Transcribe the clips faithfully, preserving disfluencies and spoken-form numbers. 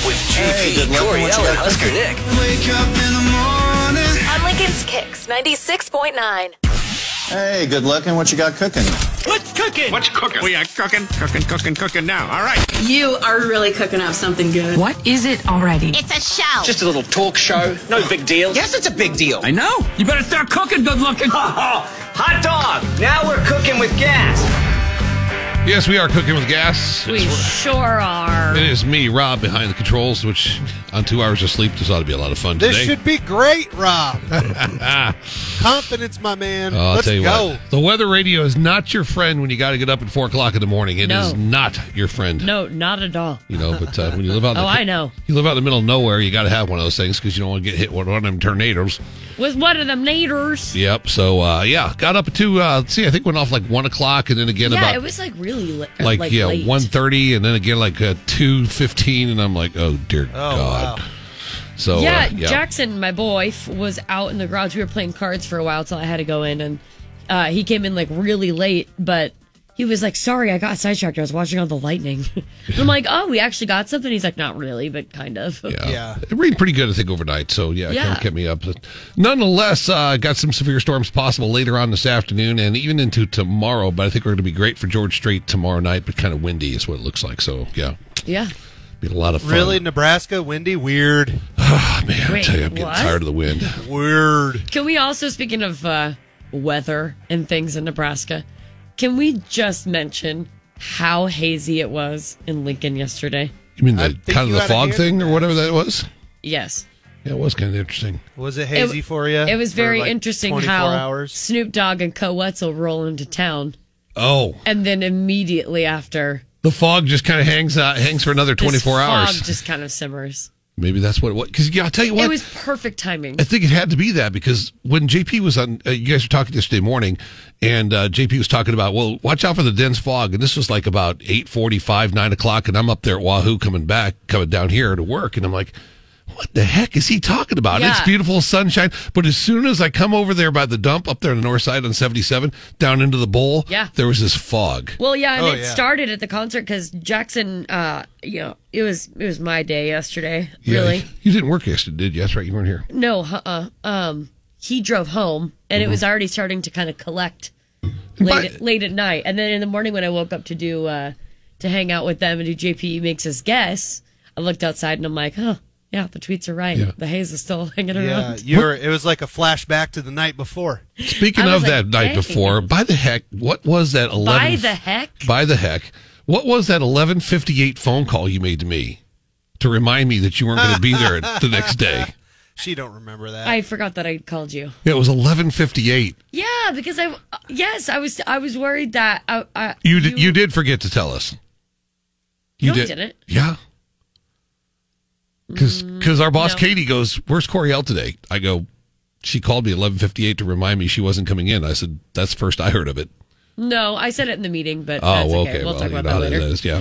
up with J P, hey, Cory L, and Husker Nick. Wake up in the morning. On Lincoln's Kicks ninety-six point nine. Hey, good looking. What you got cooking? What's cooking? What's cooking? We are cooking, cooking, cooking, cooking now. All right. You are really cooking up something good. What is it already? It's a show. Just a little talk show. No big deal. Yes, it's a big deal. I know. You better start cooking, good looking. Hot dog. Now we're cooking with gas. Yes, we are cooking with gas. We sure are. It is me, Rob, behind the controls, which on two hours of sleep, this ought to be a lot of fun today. This should be great, Rob. Confidence, my man. Oh, Let's go. What, the weather radio is not your friend when you got to get up at four o'clock in the morning. It no. is not your friend. No, not at all. You know, but uh, when you live out in the, oh, I know. You live out in the middle of nowhere, you got to have one of those things because you don't want to get hit with one of them tornadoes. With one of them naders. Yep. So, uh, yeah, got up at two. Uh, let's see, I think went off like one o'clock and then again yeah, about... Yeah, it was like really... Like, like yeah, late. one thirty, and then again like uh, two fifteen, and I'm like, oh dear oh, God. Wow. So yeah, uh, yeah, Jackson, my boy, was out in the garage. We were playing cards for a while till I had to go in, and uh, he came in like really late, but he was like, sorry, I got sidetracked. I was watching all the lightning. I'm like, oh, we actually got something? He's like, not really, but kind of. Yeah. yeah. It rained pretty good, I think, overnight. So, yeah, yeah. it kind of kept me up. But nonetheless, uh, got some severe storms possible later on this afternoon and even into tomorrow. But I think we're going to be great for George Strait tomorrow night, but kind of windy is what it looks like. So, yeah. Yeah. Be a lot of fun. Really, Nebraska? Windy? Weird. Oh, man, Wait, I tell you, I'm getting what? tired of the wind. Weird. Can we also, speaking of uh, weather and things in Nebraska, can we just mention how hazy it was in Lincoln yesterday? You mean the kind of the fog thing or whatever that was? Yes. Yeah, it was kind of interesting. Was it hazy it, for you? It was very like interesting how hours? Snoop Dogg and Co Wetzel roll into town. Oh. And then immediately after. The fog just kind of hangs out, hangs for another twenty-four hours. The fog just kind of simmers. Maybe that's what it was. Because yeah, I'll tell you what. It was perfect timing. I think it had to be that because when J P was on, uh, you guys were talking yesterday morning, and uh, J P was talking about, well, watch out for the dense fog. And this was like about eight forty-five, nine o'clock, and I'm up there at Wahoo coming back, coming down here to work. And I'm like, what the heck is he talking about? Yeah. It's beautiful sunshine. But as soon as I come over there by the dump, up there on the north side on seventy-seven, down into the bowl, yeah. there was this fog. Well, yeah, and oh, it yeah. started at the concert because Jackson, uh, you know, it was it was my day yesterday, yeah, really. You didn't work yesterday, did you? That's right, you weren't here. No, uh-uh. Um, he drove home, and mm-hmm. it was already starting to kind of collect late, but, late at night. And then in the morning when I woke up to do uh, to hang out with them and do J P Makes Us Guess, I looked outside and I'm like, huh. Yeah, the tweets are right. Yeah. The haze is still hanging yeah, around. Yeah, it was like a flashback to the night before. Speaking of like, that hey. night before, by the heck, what was that eleven? By the heck? By the heck. What was that eleven fifty-eight phone call you made to me to remind me that you weren't going to be there the next day? She don't remember that. I forgot that I called you. Yeah, it was eleven fifty-eight. Yeah, because I yes, I was I was worried that I, I you did you, you did forget to tell us. You no, did. I didn't. Yeah. Because because our boss, no. Katie, goes, where's Coriel today? I go, she called me eleven fifty-eight to remind me she wasn't coming in. I said, that's first I heard of it. No, I said it in the meeting, but oh, that's okay. okay. We'll, we'll talk about that later. That is, yeah.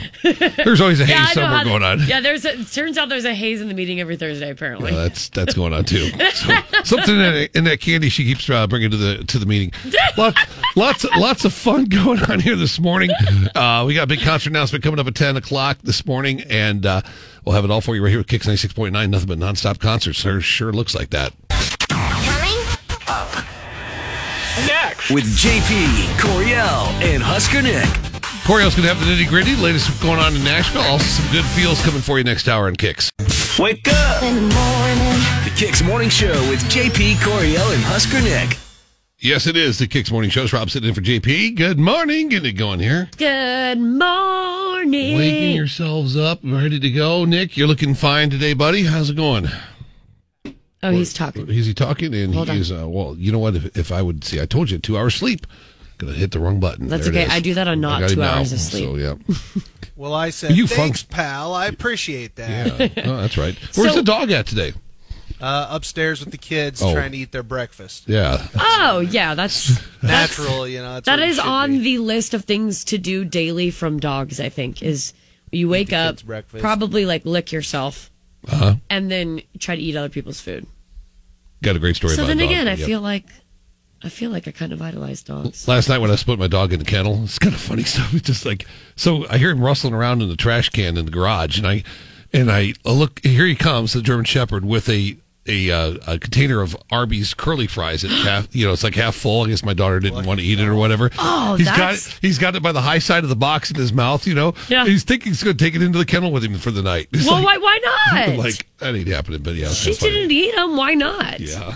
There's always a haze yeah, somewhere going on. Yeah, there's. A, it turns out there's a haze in the meeting every Thursday, apparently. Yeah, that's that's going on, too. So, something in that, in that candy she keeps uh, bringing to the to the meeting. Lots lots, lots of fun going on here this morning. Uh, we got a big concert announcement coming up at ten o'clock this morning, and uh, we'll have it all for you right here at Kix ninety-six point nine. Nothing but nonstop concerts. There sure looks like that. Coming up. Next. With J P, Coriel, and Husker Nick. Coriel's going to have the nitty-gritty, latest going on in Nashville. Also some good feels coming for you next hour on Kix. Wake up in the morning. The Kix Morning Show with J P, Coriel, and Husker Nick. Yes, it is the Kix Morning Show. It's Rob sitting in for J P. Good morning. Getting it going here. Good morning. Waking yourselves up. Ready to go. Nick, you're looking fine today, buddy. How's it going? Oh, or, he's talking. Is he talking? And Hold he's, uh, well, you know what? If, if I would see, I told you, two hours sleep. Gonna hit the wrong button. That's there okay. I do that on not two hours now, of sleep. So, yeah. Well, I said, you thanks, fun- pal. I appreciate that. Yeah, no, that's right. Where's so, the dog at today? Uh, upstairs with the kids oh. trying to eat their breakfast. Yeah. Oh, yeah. That's natural, that's, you know. That's that is on be. the list of things to do daily from dogs, I think, is you wake up, breakfast. probably like lick yourself. Uh-huh. And then try to eat other people's food. Got a great story so about dogs. So then again, I yep. feel like I feel like I kind of idolize dogs. Last night when I was putting my dog in the kennel, it's kind of funny stuff. It's just like, so I hear him rustling around in the trash can in the garage, and I and I look, here he comes, the German Shepherd, with a a, uh, a container of Arby's curly fries. At half, you know, it's like half full. I guess my daughter didn't want to eat it or whatever. Oh, he's that's... got it. He's got it by the high side of the box in his mouth. You know, yeah. He's thinking he's going to take it into the kennel with him for the night. It's well, like, why? Why not? Like that ain't happening. But yeah, she didn't eat them. Why not? Yeah.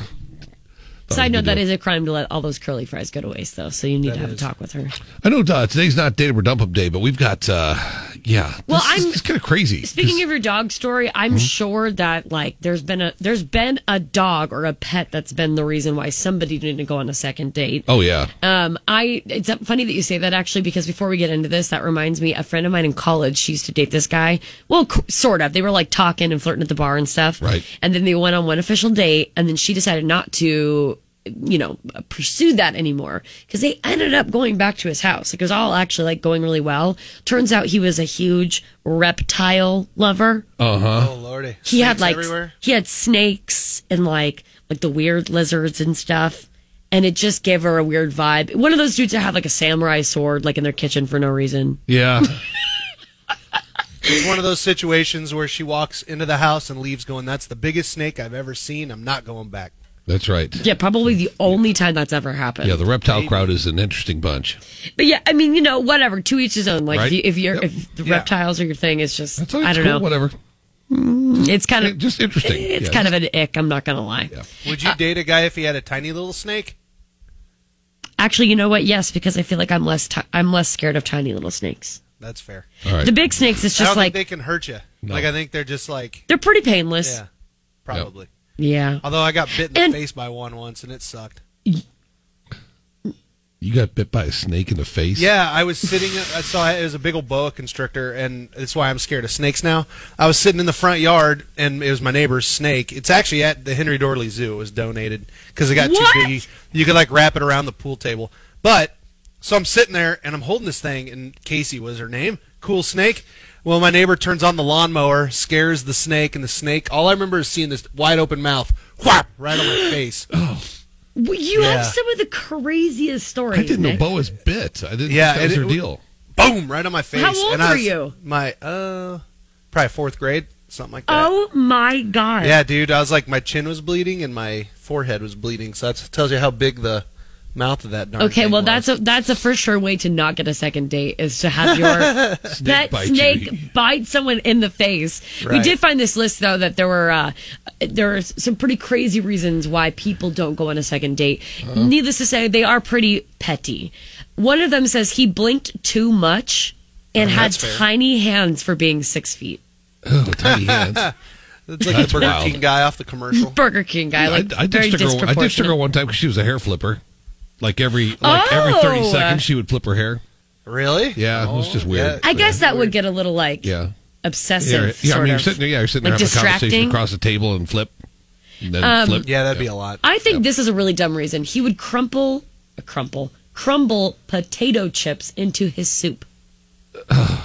Side note, that is a crime to let all those curly fries go to waste, though, so you need that to have is. a talk with her. I know uh, today's not Date or Dump Up Day, but we've got, uh, yeah, well, this, I'm, this is kind of crazy. Speaking this... of your dog story, I'm mm-hmm. sure that, like, there's been a there's been a dog or a pet that's been the reason why somebody didn't go on a second date. Oh, yeah. Um, I It's funny that you say that, actually, because before we get into this, that reminds me, a friend of mine in college, she used to date this guy. Well, sort of. They were, like, talking and flirting at the bar and stuff. Right. And then they went on one official date, and then she decided not to... you know, pursue that anymore because they ended up going back to his house. It was all actually like going really well. Turns out he was a huge reptile lover. Uh huh. Oh lordy, he snakes had like everywhere. He had snakes and like like the weird lizards and stuff, and it just gave her a weird vibe. One of those dudes that have like a samurai sword like in their kitchen for no reason. Yeah. It's one of those situations where she walks into the house and leaves going, "That's the biggest snake I've ever seen. I'm not going back." That's right. Yeah, probably the only time that's ever happened. Yeah, the reptile crowd is an interesting bunch. But yeah, I mean, you know, whatever. To each his own. Like, right? if, you, if you're yep. if the yeah. reptiles are your thing, it's just that's I don't cool, know. Whatever. It's kind of just interesting. It's yeah, kind of an ick. I'm not gonna lie. Yeah. Would you uh, date a guy if he had a tiny little snake? Actually, you know what? Yes, because I feel like I'm less t- I'm less scared of tiny little snakes. That's fair. All right. The big snakes, it's just I don't like think they can hurt you. No. Like I think they're just like they're pretty painless. Yeah, probably. Yep. Yeah. Although I got bit in the and, face by one once, and it sucked. You got bit by a snake in the face? Yeah, I was sitting... I saw it was a big old boa constrictor, and that's why I'm scared of snakes now. I was sitting in the front yard, and it was my neighbor's snake. It's actually at the Henry Dorley Zoo. It was donated because it got what? too big. You could, like, wrap it around the pool table. But, so I'm sitting there, and I'm holding this thing, and Casey was her name. Cool snake. Well, my neighbor turns on the lawnmower, scares the snake, and the snake, all I remember is seeing this wide-open mouth, whap, right on my face. Oh. You yeah. have some of the craziest stories, I didn't Nick. know boas bit. I didn't yeah, know that was it, her deal. Boom, right on my face. How old and I were was, you? My, uh, probably fourth grade, something like that. Oh, my God. Yeah, dude, I was like, my chin was bleeding and my forehead was bleeding, so that tells you how big the... mouth of that darn okay well was. that's a that's a for sure way to not get a second date is to have your snake pet bite snake you. bite someone in the face. Right. We did find this list though that there were uh there are some pretty crazy reasons why people don't go on a second date. Uh-huh. Needless to say, they are pretty petty. One of them says he blinked too much and oh, had tiny hands for being six feet. Oh, tiny hands. It's like the Burger wild. King guy off the commercial. Burger King guy, like I, I very disproportionate. I ditched her one time because she was a hair flipper. Like every like oh. every thirty seconds, she would flip her hair. Really? Yeah, oh, it was just weird. Yeah, I guess that weird. would get a little like yeah. obsessive. Yeah, yeah, sort I mean, of. You're sitting there, yeah, you're sitting like there having distracting. a conversation across the table and flip, and then um, flip. Yeah, that'd yeah. be a lot. I think yeah. this is a really dumb reason. He would crumple, uh, crumple, crumble potato chips into his soup. that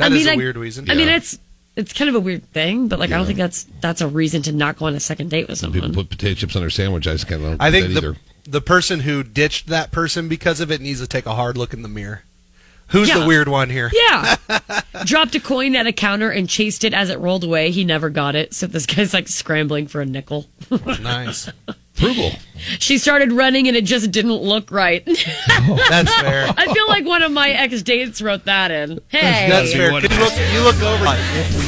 I mean, is a I, weird reason. Yeah. I mean, it's it's kind of a weird thing, but like yeah. I don't think that's that's a reason to not go on a second date with someone. Some people put potato chips on their sandwich. I just kind of don't I think that the, either. The person who ditched that person because of it needs to take a hard look in the mirror. Who's yeah. the weird one here? Yeah. Dropped a coin at a counter and chased it as it rolled away. He never got it. So this guy's like scrambling for a nickel. Nice. Frugal. She started running and it just didn't look right. Oh, that's fair. I feel like one of my ex-dates wrote that in. Hey. That's fair. You look, you look over.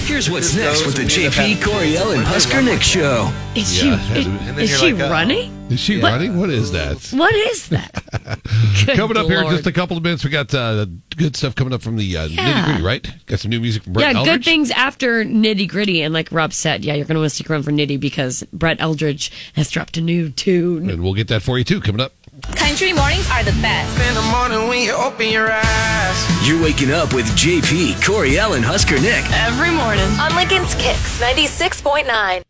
Here's what's next with the J P, Coriel, and Husker Nick show. Is she, yeah, is, and is she like, running? Is she what? running? What is that? What is that? Coming up Lord. here in just a couple of minutes, we got uh, good stuff coming up from the uh, yeah. Nitty Gritty, right? Got some new music from Brett yeah, Eldridge. Yeah, good things after Nitty Gritty. And like Rob said, yeah, you're going to want to stick around for Nitty because Brett Eldridge has dropped a new tune. And we'll get that for you, too, coming up. Country mornings are the best. In the morning when you open your eyes. You're waking up with J P, Coriel, and Husker Nick. Every morning. On Lincoln's Kicks, ninety-six point nine.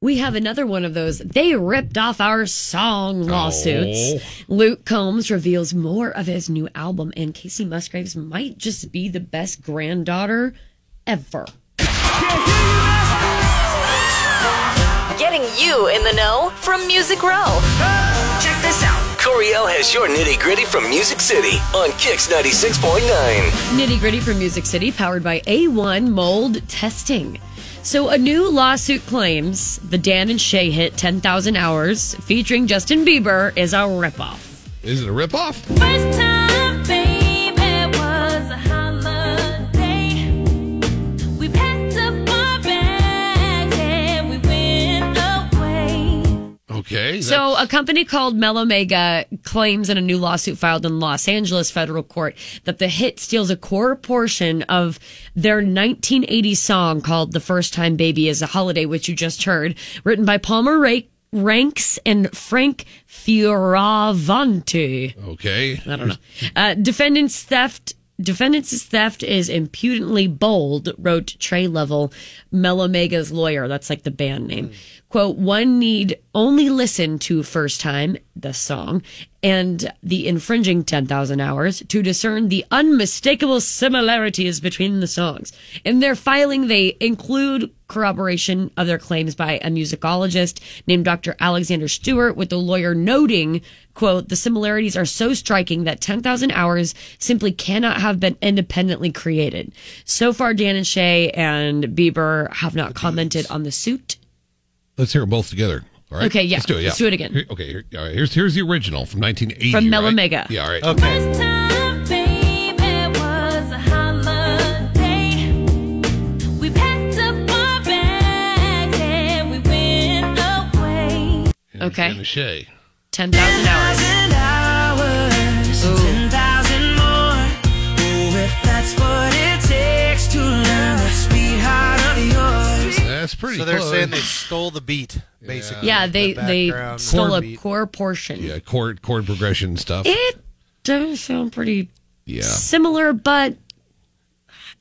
We have another one of those, they ripped off our song lawsuits. Oh. Luke Combs reveals more of his new album, and Casey Musgraves might just be the best granddaughter ever. Getting you in the know from Music Row. Check this out. Coriel has your Nitty Gritty from Music City on Kix ninety-six point nine. Nitty Gritty from Music City, powered by A one Mold Testing. So a new lawsuit claims the Dan and Shay hit ten thousand hours featuring Justin Bieber is a ripoff. Is it a ripoff? First time, baby, was a holiday. We packed up our bags and we went away. Okay. That's... So a company called Melomega claims in a new lawsuit filed in Los Angeles federal court that the hit steals a core portion of their nineteen eighty song called The First Time Baby is a Holiday, which you just heard, written by Palmer Rake. Ranks and Frank Fioravanti. Okay. I don't know. Uh, defendant's theft. Defendant's theft is impudently bold, wrote Trey Lovell, Melomega's lawyer. That's like the band name. Mm. Quote, one need only listen to First Time, the song, and the infringing ten thousand hours to discern the unmistakable similarities between the songs. In their filing, they include corroboration of their claims by a musicologist named Doctor Alexander Stewart, with the lawyer noting, quote, the similarities are so striking that ten thousand hours simply cannot have been independently created. So far, Dan and Shay and Bieber have not commented on the suit. Let's hear them both together. All right. Okay, yeah. Let's do it, yeah. Let's do it again. Here, okay, here, all right. Here's here's the original from nineteen eighty. From Melomega. Right? Yeah, all right. Okay. First time, baby, was a holiday. We packed up our bags and we went away. And okay. Shay. Ten thousand hours. Ten thousand more. Oh, if that's what it takes to learn the sweetheart of yours. That's pretty So they're close. Saying they stole the beat, basically. Yeah, yeah they, the they stole core a beat. Core portion. Yeah, chord chord progression stuff. It does sound pretty yeah. similar, but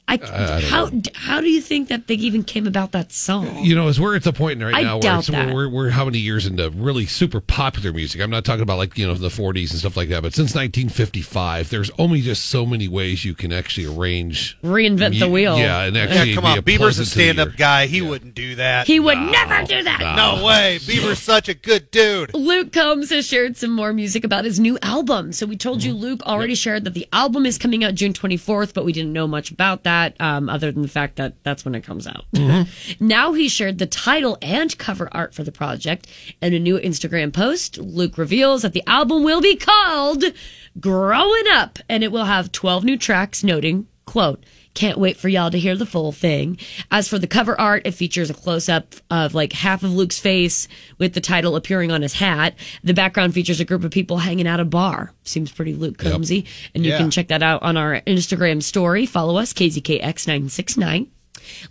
I, uh, I how know. how do you think that they even came about that song? You know, as we're at the point right I now where it's, we're, we're, we're how many years into really super popular music. I'm not talking about like, you know, the forties and stuff like that, but since nineteen fifty-five, there's only just so many ways you can actually arrange. Reinvent mu- the wheel. Yeah, and actually yeah, come on, be a Bieber's a stand-up your, guy. He yeah. wouldn't do that. He would no, never do that. No, no way. Bieber's such a good dude. Luke Combs has shared some more music about his new album. So we told you Luke already yep. shared that the album is coming out June twenty-fourth, but we didn't know much about that. That, um, other than the fact that that's when it comes out. Mm-hmm. Now he shared the title and cover art for the project. In a new Instagram post, Luke reveals that the album will be called Growing Up, and it will have twelve new tracks, noting, quote, can't wait for y'all to hear the full thing. As for the cover art, it features a close-up of like half of Luke's face with the title appearing on his hat. The background features a group of people hanging out at a bar. Seems pretty Luke Combsy. Yep. And you yeah. can check that out on our Instagram story. Follow us, K Z K X nine six nine.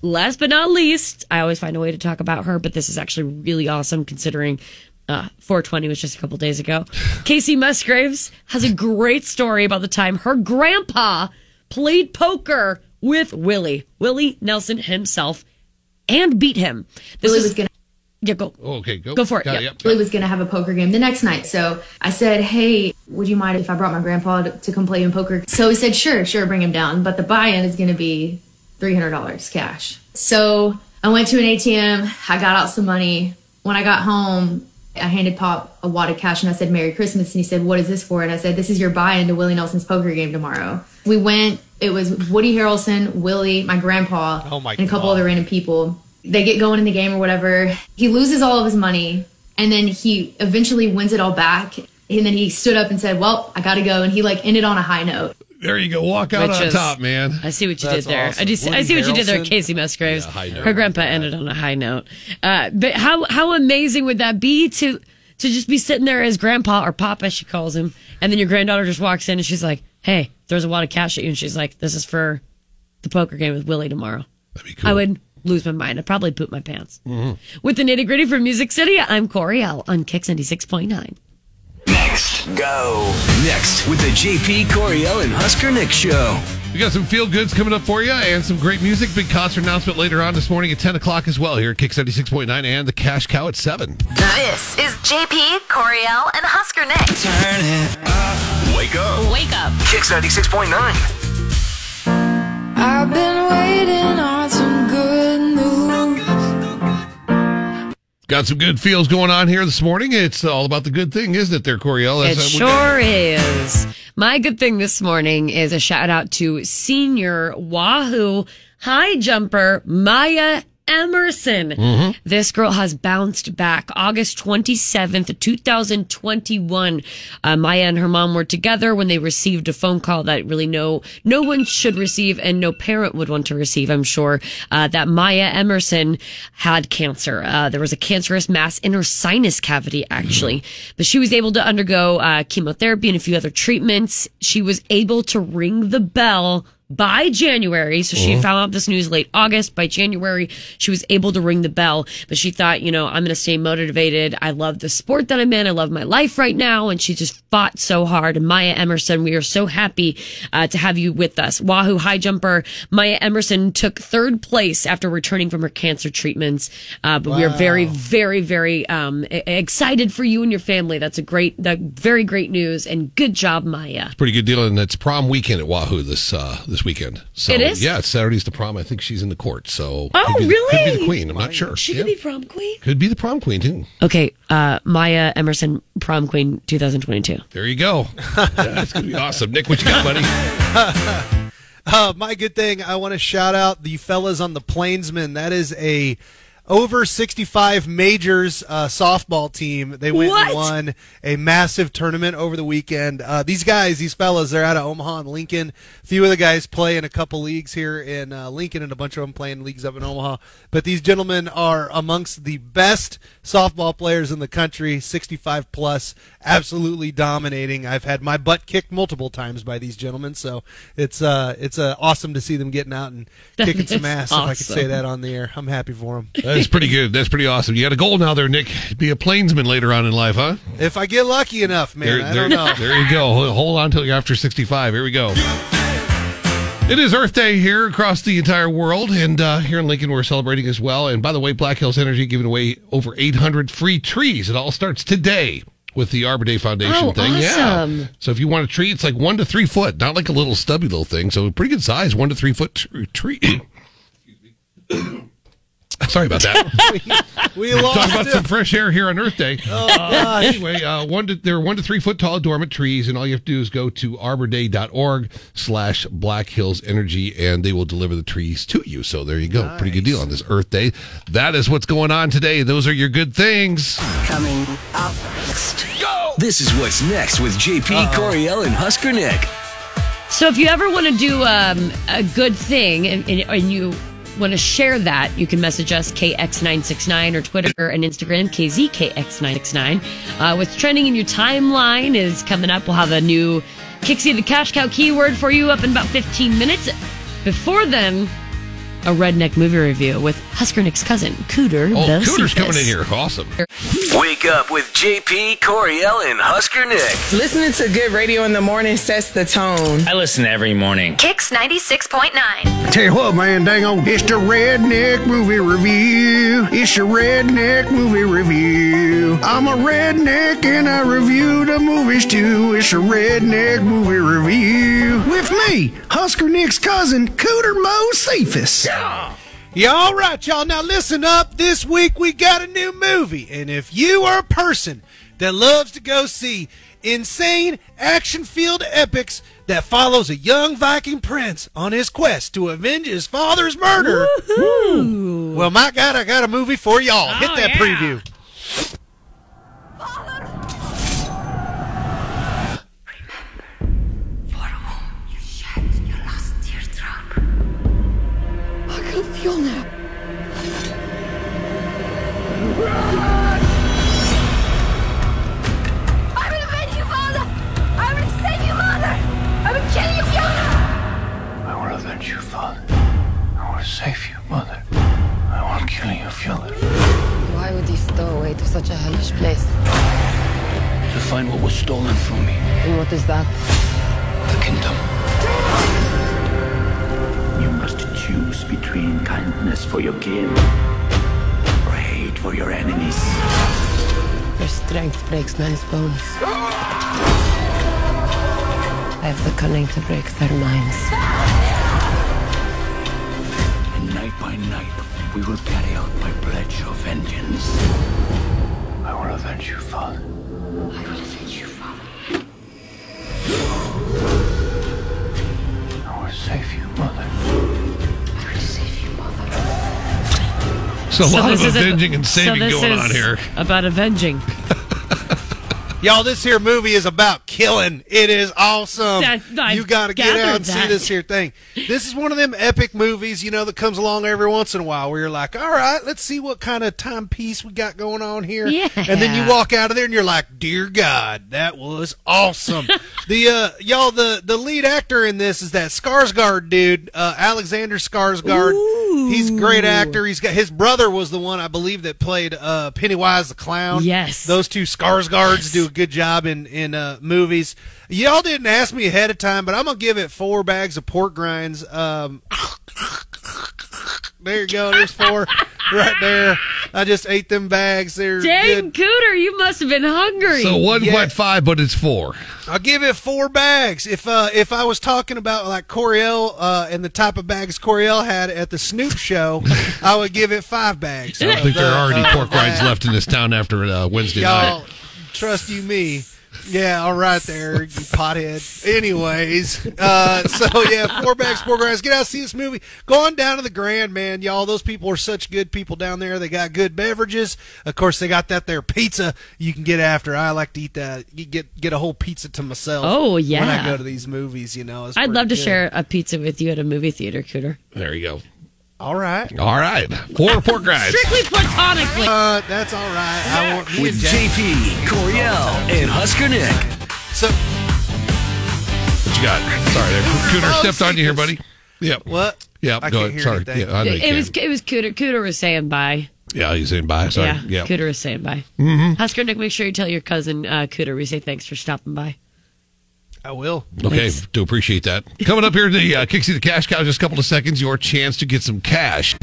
Last but not least, I always find a way to talk about her, but this is actually really awesome considering... Uh, four twenty was just a couple days ago. Casey Musgraves has a great story about the time her grandpa played poker with Willie. Willie Nelson himself, and beat him. This Willie was going to... Yeah, go. Oh, okay, go. Go for it. Got it. Yep. Willie was going to have a poker game the next night. So I said, hey, would you mind if I brought my grandpa to, to come play in poker? So he said, sure, sure, bring him down. But the buy-in is going to be three hundred dollars cash. So I went to an A T M. I got out some money. When I got home, I handed Pop a wad of cash and I said, Merry Christmas. And he said, what is this for? And I said, this is your buy-in to Willie Nelson's poker game tomorrow. We went... It was Woody Harrelson, Willie, my grandpa, oh my and a couple God. other random people. They get going in the game or whatever. He loses all of his money, and then he eventually wins it all back. And then he stood up and said, well, I got to go. And he, like, ended on a high note. There you go. Walk out Which on is, top, man. I see what you That's did there. Awesome. I, just, I see what Harrelson. you did there, Casey Musgraves. Yeah, her grandpa ended on a high note. Uh, but how, how amazing would that be to, to just be sitting there as grandpa or pop, as she calls him, and then your granddaughter just walks in and she's like, hey, there's a wad of cash at you, and she's like, this is for the poker game with Willie tomorrow. That'd be cool. I would lose my mind. I'd probably poop my pants. Mm-hmm. With the nitty-gritty from Music City, I'm Cory L on Kix ninety-six point nine. Next, go. Next with the J P, Cory L, and Husker Nick show. We got some field goods coming up for you and some great music. Big concert announcement later on this morning at ten o'clock as well here at Kix ninety-six point nine and the Cash Cow at seven. This is J P, Cory L, and Husker Nick. Turn it up. Wake up. Wake up. Kix ninety-six point nine. I've been waiting on some good news. Got some good feels going on here this morning. It's all about the good thing, isn't it there, Cory L? It sure is. My good thing this morning is a shout out to senior Wahoo high jumper Maya Emerson. Mm-hmm. This girl has bounced back. August twenty-seventh, twenty twenty-one. Uh, Maya and her mom were together when they received a phone call that really no, no one should receive and no parent would want to receive, I'm sure, uh, that Maya Emerson had cancer. Uh, there was a cancerous mass in her sinus cavity, actually. Mm-hmm. But she was able to undergo uh, chemotherapy and a few other treatments. She was able to ring the bell by January, so she mm-hmm. found out this news late August. By January, she was able to ring the bell, but she thought, you know, I'm going to stay motivated. I love the sport that I'm in. I love my life right now, and she just fought so hard. And Maya Emerson, we are so happy uh, to have you with us. Wahoo high jumper Maya Emerson took third place after returning from her cancer treatments, uh, but wow. we are very, very, very um, excited for you and your family. That's a great, that very great news, and good job, Maya. It's a pretty good deal, and it's prom weekend at Wahoo this uh, this weekend. So, it is? Yeah, Saturday's the prom. I think she's in the court. So oh, could be, really? Could be the queen. I'm not sure. She could yeah. be prom queen? Could be the prom queen, too. Okay, uh, Maya Emerson, prom queen twenty twenty-two. There you go. Yeah, that's going to be awesome. Nick, what you got, buddy? uh, my good thing, I want to shout out the fellas on the Plainsmen. That is a over sixty-five majors uh, softball team. They went what? and won a massive tournament over the weekend. Uh, these guys, these fellas, they're out of Omaha and Lincoln. A few of the guys play in a couple leagues here in uh, Lincoln, and a bunch of them play in leagues up in Omaha. But these gentlemen are amongst the best softball players in the country, sixty-five plus, absolutely dominating. I've had my butt kicked multiple times by these gentlemen, so it's uh, it's uh, awesome to see them getting out and that kicking some ass, awesome. If I could say that on the air. I'm happy for them. That's pretty good. That's pretty awesome. You got a goal now there, Nick. Be a Plainsman later on in life, huh? If I get lucky enough, man. There, I there, don't know. There you go. Hold on till you're after sixty-five. Here we go. It is Earth Day here across the entire world, and uh, here in Lincoln we're celebrating as well. And by the way, Black Hills Energy giving away over eight hundred free trees. It all starts today with the Arbor Day Foundation oh, thing. Awesome. Yeah. So if you want a tree, it's like one to three foot, not like a little stubby little thing. So pretty good size, one to three foot t- tree. Excuse me. Sorry about that. we, we lost Talk about it. Some fresh air here on Earth Day. Oh, uh, anyway, uh, one to, there are one to three foot tall dormant trees, and all you have to do is go to arborday.org slash Black Hills Energy, and they will deliver the trees to you. So there you go. Nice. Pretty good deal on this Earth Day. That is what's going on today. Those are your good things. Coming up next. Go! This is what's next with J P, uh, Cory L, and Husker Nick. So if you ever want to do um, a good thing, and, and, and you want to share that, you can message us K X nine six nine or Twitter and Instagram K Z K X nine six nine. Uh, what's trending in your timeline is coming up. We'll have a new Kixie the Cash Cow keyword for you up in about fifteen minutes. Before then, a redneck movie review with Husker Nick's cousin, Cooter Mo Safest. Oh, Cooter's coming in here. Awesome. Wake up with J P, Coriel, and Husker Nick. Listening to good radio in the morning sets the tone. I listen every morning. Kix ninety-six point nine. I tell you what, man, dang on. It's the redneck movie review. It's your redneck movie review. I'm a redneck and I review the movies too. It's a redneck movie review. With me, Husker Nick's cousin, Cooter Mo Safest. Yeah. Yeah, all right, y'all. Now listen up. This week we got a new movie, and if you are a person that loves to go see insane action-filled epics that follows a young Viking prince on his quest to avenge his father's murder, woo-hoo. Well, my God, I got a movie for y'all. Oh, hit that yeah. preview. You'll now. Run! I will avenge you, father! I will save you, mother! I will kill you, father! I will avenge you, father. I will save you, mother. I will kill you, father. Why would he stow away to such a hellish place? To find what was stolen from me. And what is that? The kingdom. You must choose between kindness for your kin or hate for your enemies. Your strength breaks men's bones. I have the cunning to break their minds. And night by night, we will carry out my pledge of vengeance. I will avenge you, father. I will avenge you, father. I will save you, mother. I will save you, mother. a so lot of avenging a, and saving so going on here. About avenging. Y'all, this here movie is about killing. It is awesome. That, you got to get out and that. see this here thing. This is one of them epic movies, you know, that comes along every once in a while where you're like, all right, let's see what kind of timepiece we got going on here. Yeah. And then you walk out of there and you're like, dear God, that was awesome. the uh, Y'all, the, the lead actor in this is that Skarsgård dude, uh, Alexander Skarsgård. Ooh. He's a great actor. He's got, his brother was the one, I believe, that played uh, Pennywise the Clown. Yes. Those two Skarsgårds yes. do a good job in in uh movies. Y'all didn't ask me ahead of time, but I'm gonna give it four bags of pork grinds. Um there you go, there's four right there. I just ate them bags. They're dang good. Cooter, you must have been hungry. So one point yeah. five, but it's four. I'll give it four bags. If uh, if I was talking about like Coriel uh, and the type of bags Coriel had at the Snoop show, I would give it five bags. I don't think the, there are any uh, pork rinds uh, left in this town after uh, Wednesday y'all, night. Trust you me. Yeah, all right there, you pothead. Anyways, uh, so yeah, four bags, four grinds. Get out, see this movie. Go on down to the Grand, man, y'all. Those people are such good people down there. They got good beverages. Of course, they got that there pizza you can get after. I like to eat that. You get get a whole pizza to myself. Oh yeah. When I go to these movies, you know, it's I'd love to good. share a pizza with you at a movie theater, Cooter. There you go. All right. All right. Four pork rinds. Strictly platonically. Uh, that's all right. I want with J P, Coriel, and Husker Nick. So, what you got? Sorry, there. Cooter stepped on you here, buddy. Yep. What? Yep. I go ahead. Sorry. Yeah, I know it was it was Cooter. Cooter was saying bye. Yeah, he's saying bye. Sorry. Yeah. Yep. Cooter was saying bye. Mm-hmm. Husker Nick, make sure you tell your cousin uh, Cooter we say thanks for stopping by. I will. Okay, nice. Do appreciate that. Coming up here in the uh, Kixie the Cash Cow, just a couple of seconds, your chance to get some cash.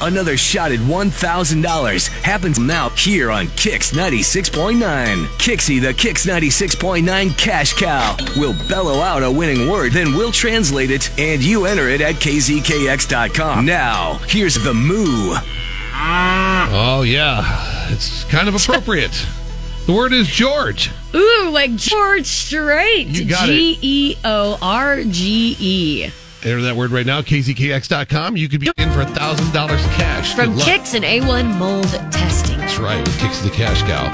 Another shot at one thousand dollars happens now here on Kix ninety-six point nine. Kixie the Kix ninety-six point nine Cash Cow. We'll bellow out a winning word, then we'll translate it, and you enter it at K Z K X dot com. Now, here's the moo. Oh, yeah. It's kind of appropriate. The word is George. Ooh, like George Strait. You got G E O R G E. It. G E O R G E. Enter that word right now, K Z K X dot com. You could be in for one thousand dollars cash. From Kix and A one Mold Testing. That's right, Kix the Cash Cow.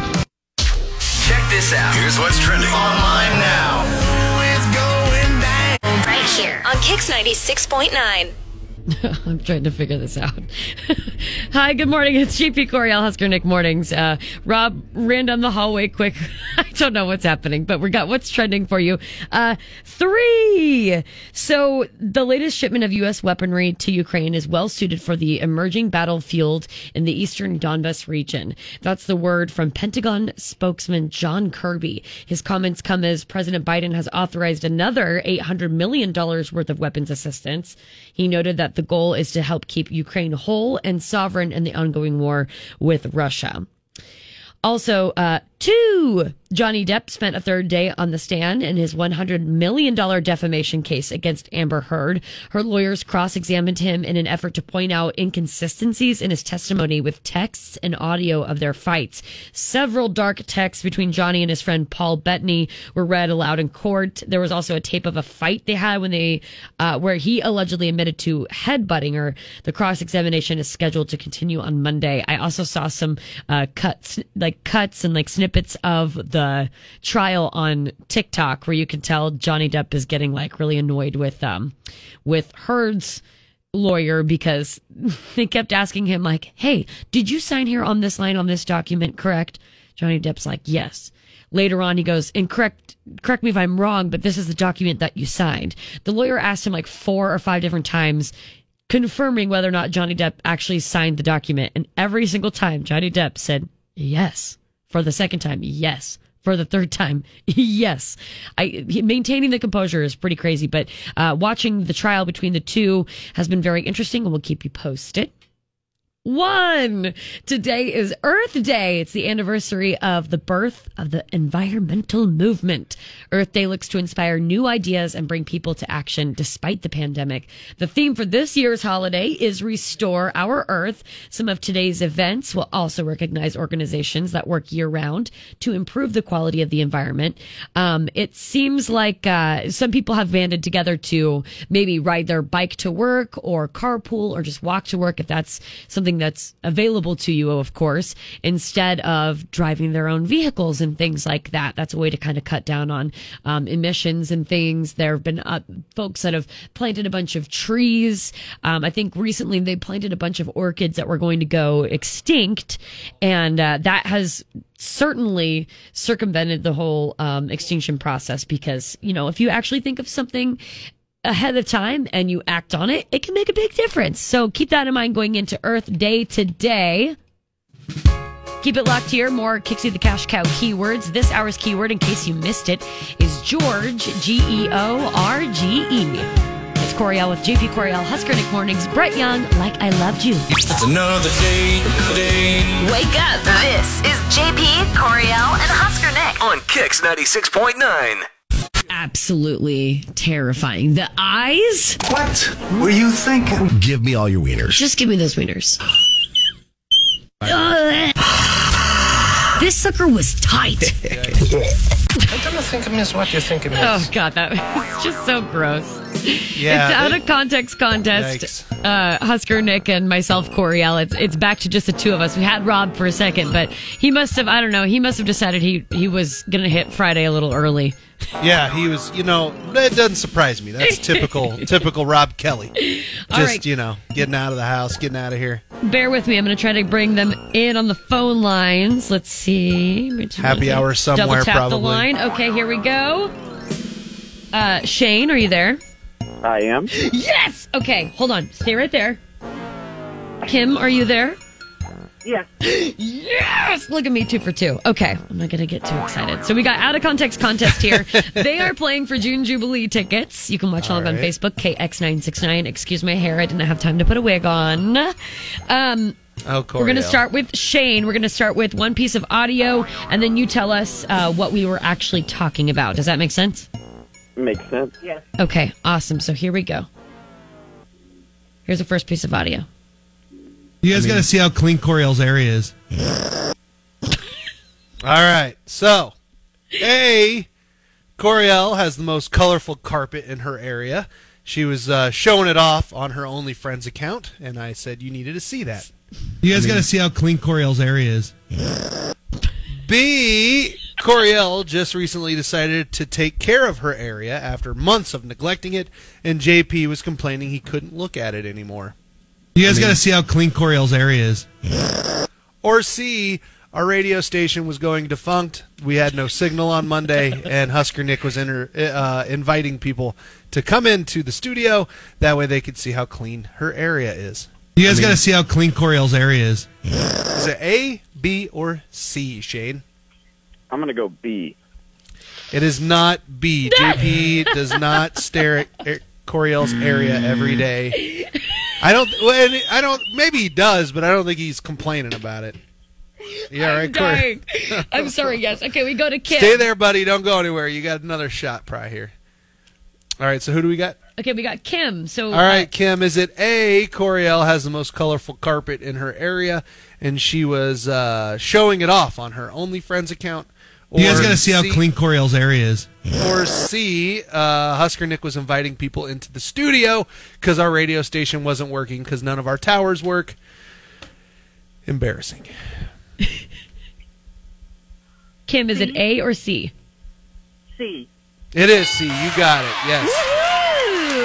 Check this out. Here's what's trending online now. It's going down. Right here on Kix ninety-six point nine. I'm trying to figure this out. Hi, good morning. It's J P, Coriel, Husker Nick Mornings. Uh, Rob ran down the hallway quick. I don't know what's happening, but we got what's trending for you. Uh, three. So the latest shipment of U S weaponry to Ukraine is well suited for the emerging battlefield in the eastern Donbas region. That's the word from Pentagon spokesman John Kirby. His comments come as President Biden has authorized another eight hundred million dollars worth of weapons assistance. He noted that the goal is to help keep Ukraine whole and sovereign in the ongoing war with Russia. Also, uh, two, Johnny Depp spent a third day on the stand in his one hundred million dollars defamation case against Amber Heard. Her lawyers cross-examined him in an effort to point out inconsistencies in his testimony with texts and audio of their fights. Several dark texts between Johnny and his friend Paul Bettany were read aloud in court. There was also a tape of a fight they had when they, uh, where he allegedly admitted to headbutting her. The cross-examination is scheduled to continue on Monday. I also saw some uh, cuts, like cuts and like snippets. Snippets of the trial on TikTok where you can tell Johnny Depp is getting like really annoyed with um with Heard's lawyer because they kept asking him like, hey, did you sign here on this line on this document, correct? Johnny Depp's like, yes. Later on, he goes, and correct, correct me if I'm wrong, but this is the document that you signed. The lawyer asked him like four or five different times, confirming whether or not Johnny Depp actually signed the document. And every single time, Johnny Depp said, yes. For the second time, yes. For the third time, yes. I, maintaining the composure is pretty crazy, but uh, watching the trial between the two has been very interesting, and we'll keep you posted. One, today is Earth Day. It's the anniversary of the birth of the environmental movement. Earth Day looks to inspire new ideas and bring people to action despite the pandemic. The theme for this year's holiday is Restore Our Earth. Some of today's events will also recognize organizations that work year-round to improve the quality of the environment. Um, it seems like uh, some people have banded together to maybe ride their bike to work or carpool or just walk to work if that's something something that's available to you, of course, instead of driving their own vehicles and things like that. That's a way to kind of cut down on um, emissions and things. There have been uh, folks that have planted a bunch of trees. Um, I think recently they planted a bunch of orchids that were going to go extinct, and uh, that has certainly circumvented the whole um, extinction process, because, you know, if you actually think of something ahead of time and you act on it, it can make a big difference. So keep that in mind going into Earth Day today. Keep it locked here. More Kixie the Cash Cow keywords. This hour's keyword, in case you missed it, is George, G E O R G E. It's Coriel with J P Coriel, Husker Nick Mornings, Brett Young, Like I Loved You. It's another day, day. Wake up. This is J P, Coriel, and Husker Nick on Kix ninety-six point nine. Absolutely terrifying. The eyes. What were you thinking? Give me all your wieners. Just give me those wieners. uh, this sucker was tight. I don't think it is what you're thinking is. Oh, God, that was just so gross. Yeah, it's out it, of context contest. Uh, Husker Nick and myself, Coriel. It's it's back to just the two of us. We had Rob for a second, but he must have, I don't know, he must have decided he, he was going to hit Friday a little early. Yeah, he was, you know, it doesn't surprise me. That's typical typical Rob Kelly. Just, right. you know, getting out of the house, getting out of here. Bear with me. I'm going to try to bring them in on the phone lines. Let's see. Happy hour somewhere, double tap probably. The line. Okay, here we go. Uh, Shane, are you there? I am. Yes! Okay, hold on. Stay right there. Kim, are you there? Yes. Yes! Look at me, two for two. Okay, I'm not going to get too excited. So we got Out of Context Contest here. They are playing for June Jubilee tickets. You can watch all live right. on Facebook, K X nine six nine. Excuse my hair, I didn't have time to put a wig on. Um... Oh, Coriel. We're going to start with Shane. We're going to start with one piece of audio, and then you tell us uh, what we were actually talking about. Does that make sense? Makes sense. Yes. Okay, awesome. So here we go. Here's the first piece of audio. You guys I mean, got to see how clean Coriel's area is. All right. So, A, Coriel has the most colorful carpet in her area. She was uh, showing it off on her OnlyFriends account, and I said you needed to see that. You guys I mean, got to see how clean Coriel's area is. B, Coriel just recently decided to take care of her area after months of neglecting it, and J P was complaining he couldn't look at it anymore. You guys I mean, got to see how clean Coriel's area is. Or C, our radio station was going defunct. We had no signal on Monday, and Husker Nick was inter- uh, inviting people to come into the studio. That way they could see how clean her area is. You guys I mean, got to see how clean Coriel's area is. Is it A, B, or C, Shane? I'm going to go B. It is not B. J P does not stare at Coriel's area every day. I don't, I don't, maybe he does, but I don't think he's complaining about it. Yeah, right, Corey. I'm sorry, yes. Okay, we go to Kim. Stay there, buddy. Don't go anywhere. You got another shot pry here. All right, so who do we got? Okay, we got Kim. So All right, uh, Kim, is it A, Coriel has the most colorful carpet in her area, and she was uh, showing it off on her OnlyFriends account? Or you guys got to see how C, clean Coriel's area is. Or C, uh, Husker Nick was inviting people into the studio because our radio station wasn't working because none of our towers work. Embarrassing. Kim, is it A or C? C. It is C. You got it. Yes.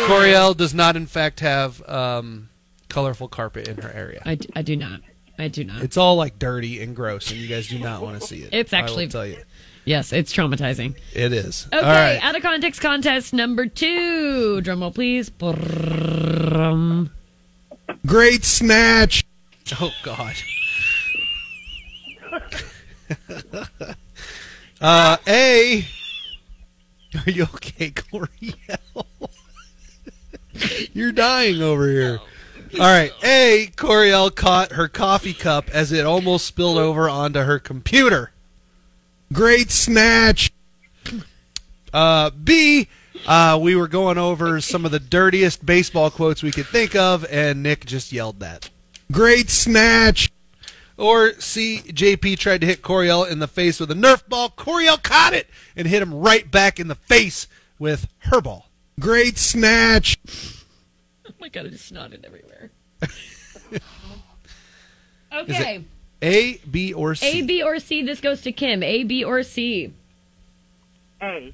Woo-hoo! Coriel does not, in fact, have um, colorful carpet in her area. I, d- I do not. I do not. It's all like dirty and gross, and you guys do not want to see it. It's actually. I will tell you. Yes, it's traumatizing. It is. Okay, all right. Out of context contest number two. Drum roll, please. Brrr-rum. Great snatch. Oh, God. uh, A. Are you okay, Coriel? You're dying over here. No, all right. No. A, Coriel caught her coffee cup as it almost spilled over onto her computer. Great snatch. Uh, B, uh, we were going over some of the dirtiest baseball quotes we could think of, and Nick just yelled that. Great snatch. Or C, J P tried to hit Coriel in the face with a Nerf ball. Coriel caught it and hit him right back in the face with her ball. Great snatch. Oh, my God, I just snotted everywhere. Okay. A, B, or C? A, B, or C. This goes to Kim. A, B, or C? A.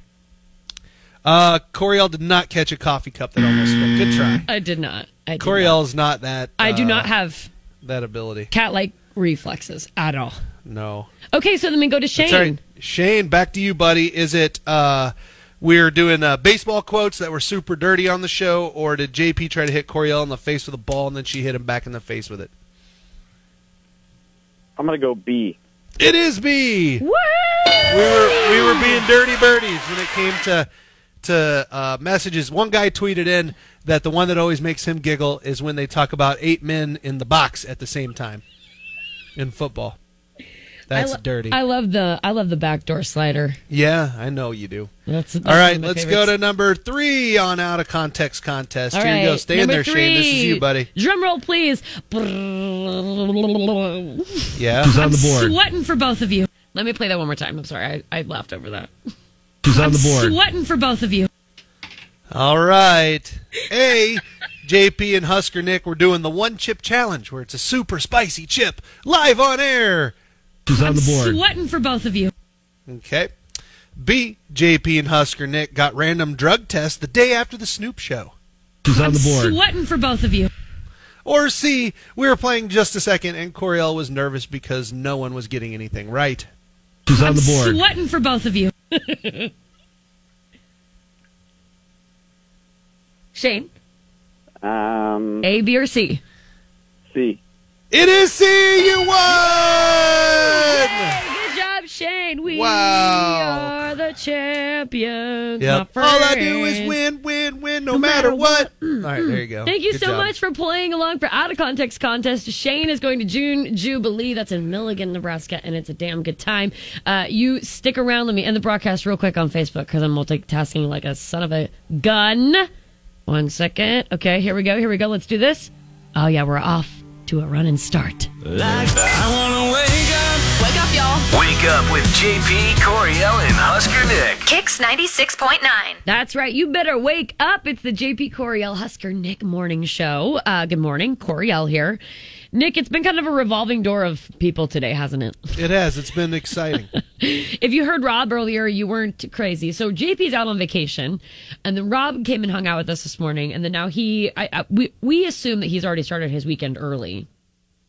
Uh, Coriel did not catch a coffee cup that almost fell. Good try. I did not. I did Coriel's not, not that. Uh, I do not have that ability. Cat-like reflexes at all. No. Okay, so then we go to Shane. Right. Shane, back to you, buddy. Is it uh, we're doing uh, baseball quotes that were super dirty on the show, or did J P try to hit Coriel in the face with a ball and then she hit him back in the face with it? I'm going to go B. It is B. Woo! We were, we were being dirty birdies when it came to to uh, messages. One guy tweeted in that the one that always makes him giggle is when they talk about eight men in the box at the same time in football. That's I lo- dirty. I love the I love the backdoor slider. Yeah, I know you do. That's, that's all right, let's favorites. Go to number three on Out of Context contest. All Here right, you go. Stay number in there, three. Shane. This is you, buddy. Drum roll, please. Yeah. She's on the board. I'm sweating for both of you. Let me play that one more time. I'm sorry. I, I laughed over that. She's on I'm the board. I'm sweating for both of you. All right. A. J P and Husker Nick, we're doing the one chip challenge where it's a super spicy chip live on air. She's on the board. I'm sweating for both of you. Okay. B, J P and Husker Nick got random drug tests the day after the Snoop show. She's on the board. I'm sweating for both of you. Or C, we were playing Just a Second and Coriel was nervous because no one was getting anything right. She's on the board. I'm sweating for both of you. Shane? Um, A, B, or C? C. It is C. You won! Yay, good job, Shane. We wow. are the champions. Yep. My All I do is win, win, win, no, no matter, matter what. what. Mm-hmm. All right, there you go. Thank you good so job. much for playing along for Out of Context contest. Shane is going to June Jubilee. That's in Milligan, Nebraska, and it's a damn good time. Uh, you stick around. Let me end the broadcast real quick on Facebook because I'm multitasking like a son of a gun. One second. Okay, here we go. Here we go. Let's do this. Oh, yeah, we're off. To a run and start. Like, I wanna wake up. Wake up, y'all. Wake up with J P, Coriel, and Husker Nick. Kicks ninety-six point nine. That's right. You better wake up. It's the J P, Coriel, Husker Nick morning show. Uh, good morning. Coriel here. Nick, it's been kind of a revolving door of people today, hasn't it? It has. It's been exciting. If you heard Rob earlier, you weren't crazy. So J P's out on vacation, and then Rob came and hung out with us this morning, and then now he, I, I, we, we assume that he's already started his weekend early.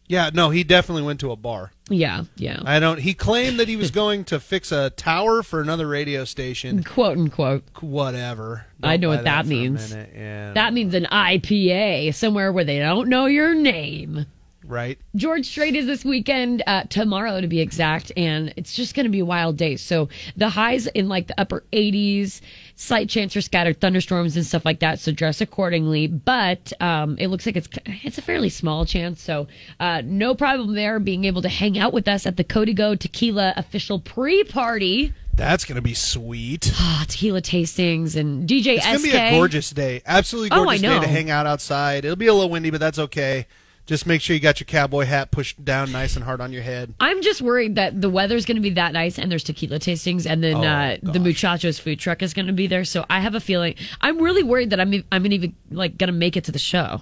Yeah, no, he definitely went to a bar. Yeah, yeah. I don't. He claimed that he was going to fix a tower for another radio station. Quote, unquote. Whatever. Don't I know what that, that means. Yeah. That means an I P A, somewhere where they don't know your name. Right. George Strait is this weekend, uh, tomorrow to be exact, and it's just going to be a wild day. So the highs in like the upper eighties, slight chance for scattered thunderstorms and stuff like that. So dress accordingly. But um, it looks like it's it's a fairly small chance. So uh, no problem there being able to hang out with us at the Código Tequila official pre-party. That's going to be sweet. Oh, tequila tastings and D J S K. It's going to be a gorgeous day. Absolutely gorgeous oh, day to hang out outside. It'll be a little windy, but that's okay. Just make sure you got your cowboy hat pushed down nice and hard on your head. I'm just worried that the weather's going to be that nice and there's tequila tastings and then oh, uh, the Muchachos food truck is going to be there. So I have a feeling I'm really worried that I'm I'm even like going to make it to the show.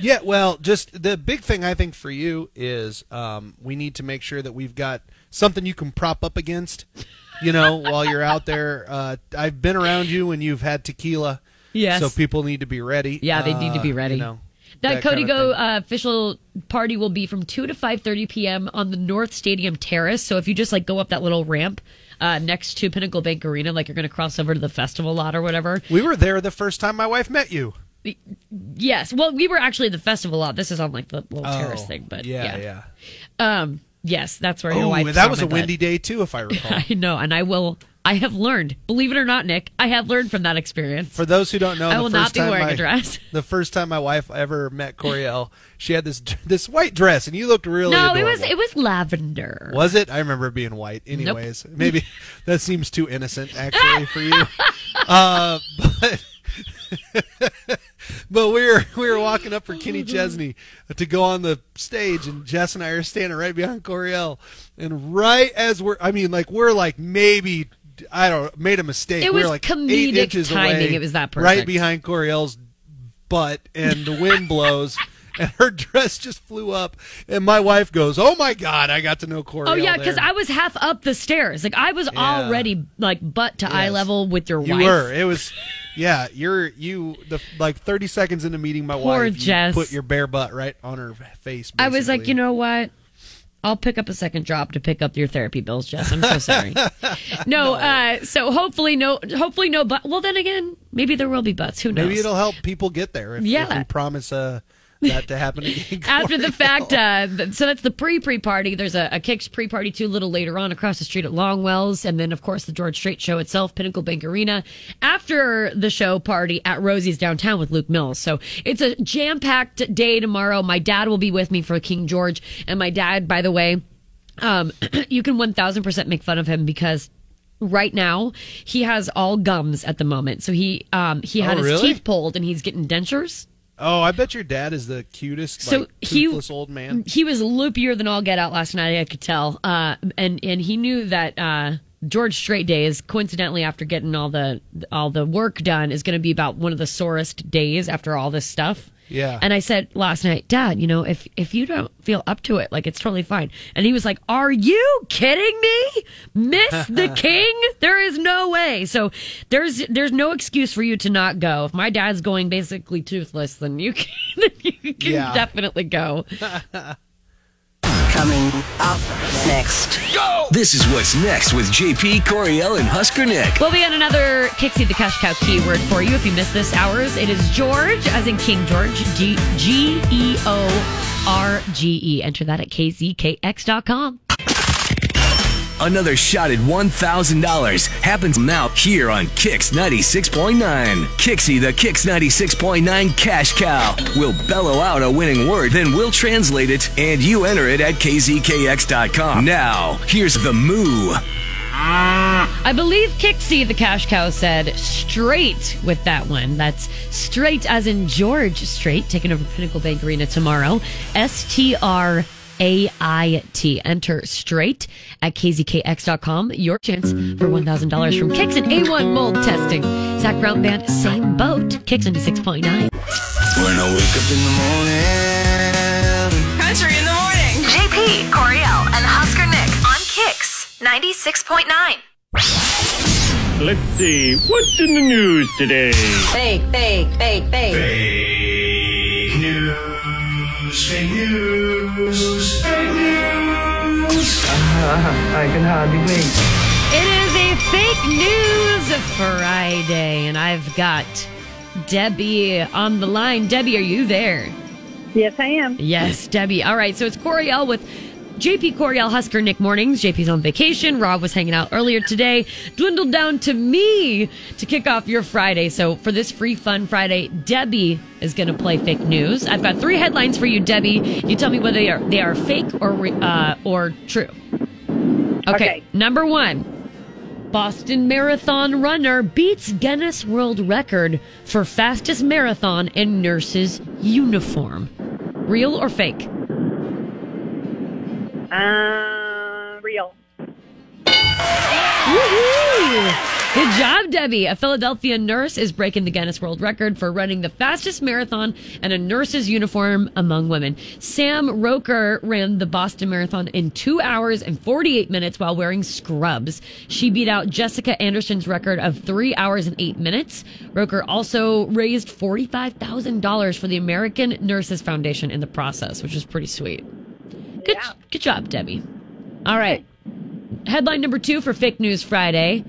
Yeah, well, just the big thing I think for you is um, we need to make sure that we've got something you can prop up against, you know, while you're out there. Uh, I've been around you when you've had tequila. Yes. So people need to be ready. Yeah, they need to be ready. Uh, you know. That, that Código kind of uh, official party will be from two to five thirty p.m. on the North Stadium Terrace. So if you just like go up that little ramp uh, next to Pinnacle Bank Arena, like you're going to cross over to the festival lot or whatever. We were there the first time my wife met you. Yes. Well, we were actually at the festival lot. This is on like the little oh, terrace thing. But yeah, yeah. yeah. Um, yes, that's where your oh, wife met. That was a butt. windy day too, if I recall. I know, and I will... I have learned, believe it or not, Nick, I have learned from that experience. For those who don't know, I will not be wearing my, a dress. The first time my wife ever met Coriel, she had this this white dress, and you looked really no, adorable. it was it was lavender. Was it? I remember it being white. Anyways, nope. Maybe that seems too innocent actually for you. Uh, but but we were we were walking up for Kenny Chesney to go on the stage, and Jess and I are standing right behind Coriel, and right as we're, I mean, like we're like maybe. I don't know, made a mistake. It was we were like comedic eight inches timing. Away, it was that perfect. Right behind Coriel's butt, and the wind blows, and her dress just flew up. And my wife goes, "Oh my God, I got to know Coriel." Oh yeah, because I was half up the stairs. Like I was yeah. already like butt to yes. eye level with your you wife. You were. It was. Yeah, you're you the like thirty seconds into meeting my Poor wife. Jess. You put your bare butt right on her face. Basically. I was like, you know what? I'll pick up a second job to pick up your therapy bills, Jess. I'm so sorry. No, no. Uh, so hopefully no, hopefully no but. Well, then again, maybe there will be butts. Who knows? Maybe it'll help people get there if, yeah. if we promise uh, that to happen again. After the fact, uh, so that's the pre-pre party. There's a, a Kicks pre-party too, a little later on across the street at Longwell's. And then, of course, the George Strait show itself, Pinnacle Bank Arena. After the show party at Rosie's downtown with Luke Mills. So it's a jam-packed day tomorrow. My dad will be with me for King George. And my dad, by the way, um, you can one thousand percent make fun of him because... Right now, he has all gums at the moment. So he um, he had oh, really? his teeth pulled and he's getting dentures. Oh, I bet your dad is the cutest, so like, toothless he, old man. He was loopier than all get out last night, I could tell. Uh, and, and he knew that uh, George Strait Day is coincidentally after getting all the all the work done is going to be about one of the sorest days after all this stuff. Yeah. And I said last night, Dad, you know, if if you don't feel up to it, like, it's totally fine. And he was like, "Are you kidding me? Miss the King? There is no way." So there's there's no excuse for you to not go. If my dad's going basically toothless, then you can, then you can yeah. definitely go. Coming up next. Go! This is what's next with J P, Coriel, and Husker Nick. We'll be on another Kixie the Cash Cow keyword for you if you missed this hours. It is George, as in King George, G- G E O R G E. Enter that at K Z K X dot com. Another shot at one thousand dollars happens now here on Kix ninety-six point nine. Kixie, the Kix ninety-six point nine Cash Cow. We'll bellow out a winning word, then we'll translate it, and you enter it at K Z K X dot com. Now, here's the moo. I believe Kixie, the Cash Cow, said straight with that one. That's straight as in George Strait, taking over Pinnacle Bank Arena tomorrow. S T R A I T. Enter straight at K Z K X dot com. Your chance for one thousand dollars from Kicks and A one Mold Testing. Zach Brown Band, same boat. Kicks ninety-six point nine. When I wake up in the morning. Country in the morning. J P, Coriel, and Husker Nick on Kicks ninety-six point nine. Let's see. What's in the news today? Fake, fake, fake, fake. Fake news. Fake news, fake news. Uh, I can hardly wait. It is a fake news Friday, and I've got Debbie on the line. Debbie, are you there? Yes, I am. Yes, Debbie. All right, so it's Coriel with J P, Coriel, Husker, Nick Mornings. J P's on vacation. Rob was hanging out earlier today. Dwindled down to me to kick off your Friday. So for this free fun Friday, Debbie is going to play fake news. I've got three headlines for you, Debbie. You tell me whether they are they are fake or uh, or true. Okay. okay. Number one. Boston Marathon runner beats Guinness World Record for fastest marathon in nurse's uniform. Real or fake? Uh, real. Woo-hoo! Good job, Debbie. A Philadelphia nurse is breaking the Guinness World Record for running the fastest marathon in a nurse's uniform among women. Sam Roker ran the Boston Marathon in two hours and forty-eight minutes while wearing scrubs. She beat out Jessica Anderson's record of three hours and eight minutes. Roker also raised forty-five thousand dollars for the American Nurses Foundation in the process, which is pretty sweet. Good, good job, Debbie. All right. Headline number two for Fake News Friday.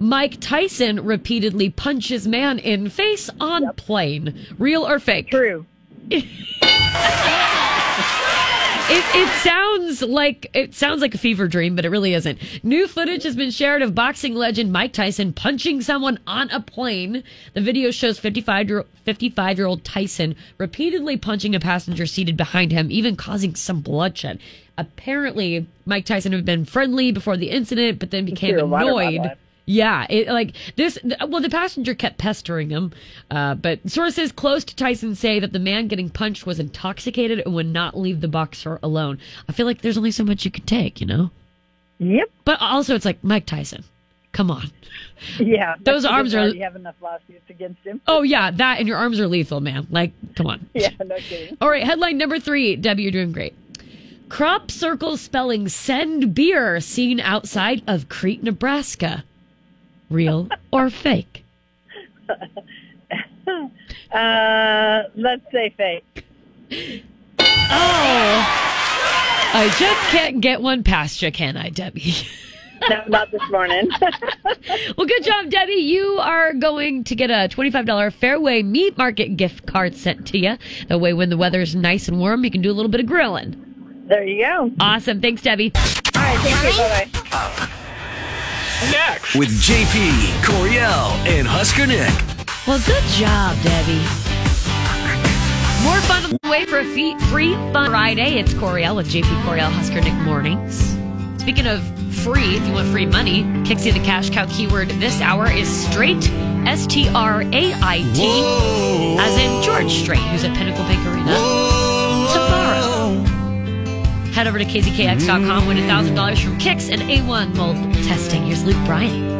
Mike Tyson repeatedly punches man in face on yep. plane. Real or fake? True. it, it sounds like it sounds like a fever dream, but it really isn't. New footage has been shared of boxing legend Mike Tyson punching someone on a plane. The video shows fifty-five-year-old Tyson repeatedly punching a passenger seated behind him, even causing some bloodshed. Apparently, Mike Tyson had been friendly before the incident, but then became annoyed. Yeah, it, like this. Well, the passenger kept pestering him, uh, but sources close to Tyson say that the man getting punched was intoxicated and would not leave the boxer alone. I feel like there's only so much you can take, you know? Yep. But also, it's like Mike Tyson. Come on. Yeah. Those arms are... You have enough lawsuits against him. Oh, yeah. That and your arms are lethal, man. Like, come on. Yeah, no kidding. All right. Headline number three. Debbie, you're doing great. Crop circle spelling send beer seen outside of Crete, Nebraska. Real or fake? uh, let's say fake. Oh. I just can't get one past you, can I, Debbie? No, not this morning. Well, good job, Debbie. You are going to get a twenty-five dollars Fairway Meat Market gift card sent to you. That way, when the weather's nice and warm, you can do a little bit of grilling. There you go. Awesome. Thanks, Debbie. All right. Thank you. Bye-bye. Up next with J P, Coriel, and Husker Nick. Well, good job, Debbie. More fun on the way for a free fun Friday. It's Coriel with J P Coriel Husker Nick Mornings. Speaking of free, if you want free money, Kixie the Cash Cow keyword this hour is straight, S T R A I T, whoa, as in George Strait, who's at Pinnacle Bank Arena tomorrow. Head over to K Z K X dot com, win one thousand dollars from Kix and A one Mold Testing. Here's Luke Bryan.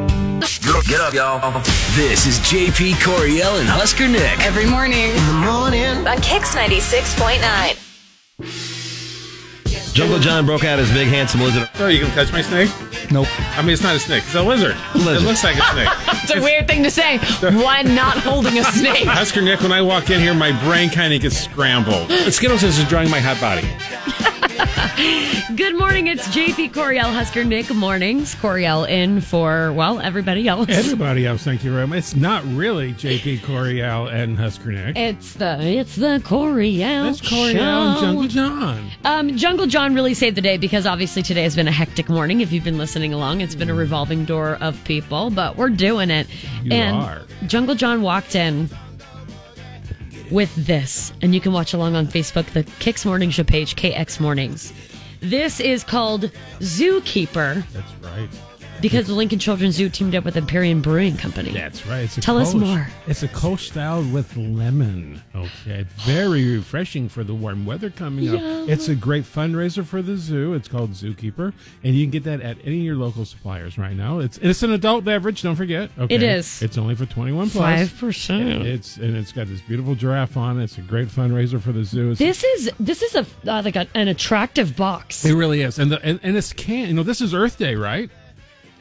Get up, y'all. This is J P, Coriel, and Husker Nick. Every morning. In the morning. On Kix ninety-six point nine. Jungle John broke out his big, handsome lizard. Oh, you gonna touch my snake? Nope. I mean, it's not a snake. It's a lizard. lizard. It looks like a snake. It's a it's, weird thing to say. One not holding a snake. Husker Nick, when I walk in here, my brain kind of gets scrambled. Skittles is drawing my hot body. Good morning, it's J P Coriel, Husker Nick Mornings. Coriel in for, well, everybody else. Everybody else, thank you very much. It's not really J P Coriel and Husker Nick. It's the it's the Coriel It's Coriel and Jungle John. Um, Jungle John really saved the day because obviously today has been a hectic morning. If you've been listening along, it's been a revolving door of people, but we're doing it. You and are. Jungle John walked in with this, and you can watch along on Facebook, the Kix Morning Show page, K X Mornings. This is called Zookeeper. That's right. Because the Lincoln Children's Zoo teamed up with Empyrean Brewing Company. That's right. It's a Tell Kolsch. us more. It's a Kolsch style with lemon. Okay. Very refreshing for the warm weather coming up. Yeah. It's a great fundraiser for the zoo. It's called Zookeeper. And you can get that at any of your local suppliers right now. It's it's an adult beverage, don't forget. Okay. It is. It's only for twenty-one plus. five percent. And it's, and it's got this beautiful giraffe on it. It's a great fundraiser for the zoo. It's this is this is a uh, like a, an attractive box. It really is. And the, and, and it's can, you know, this is Earth Day, right?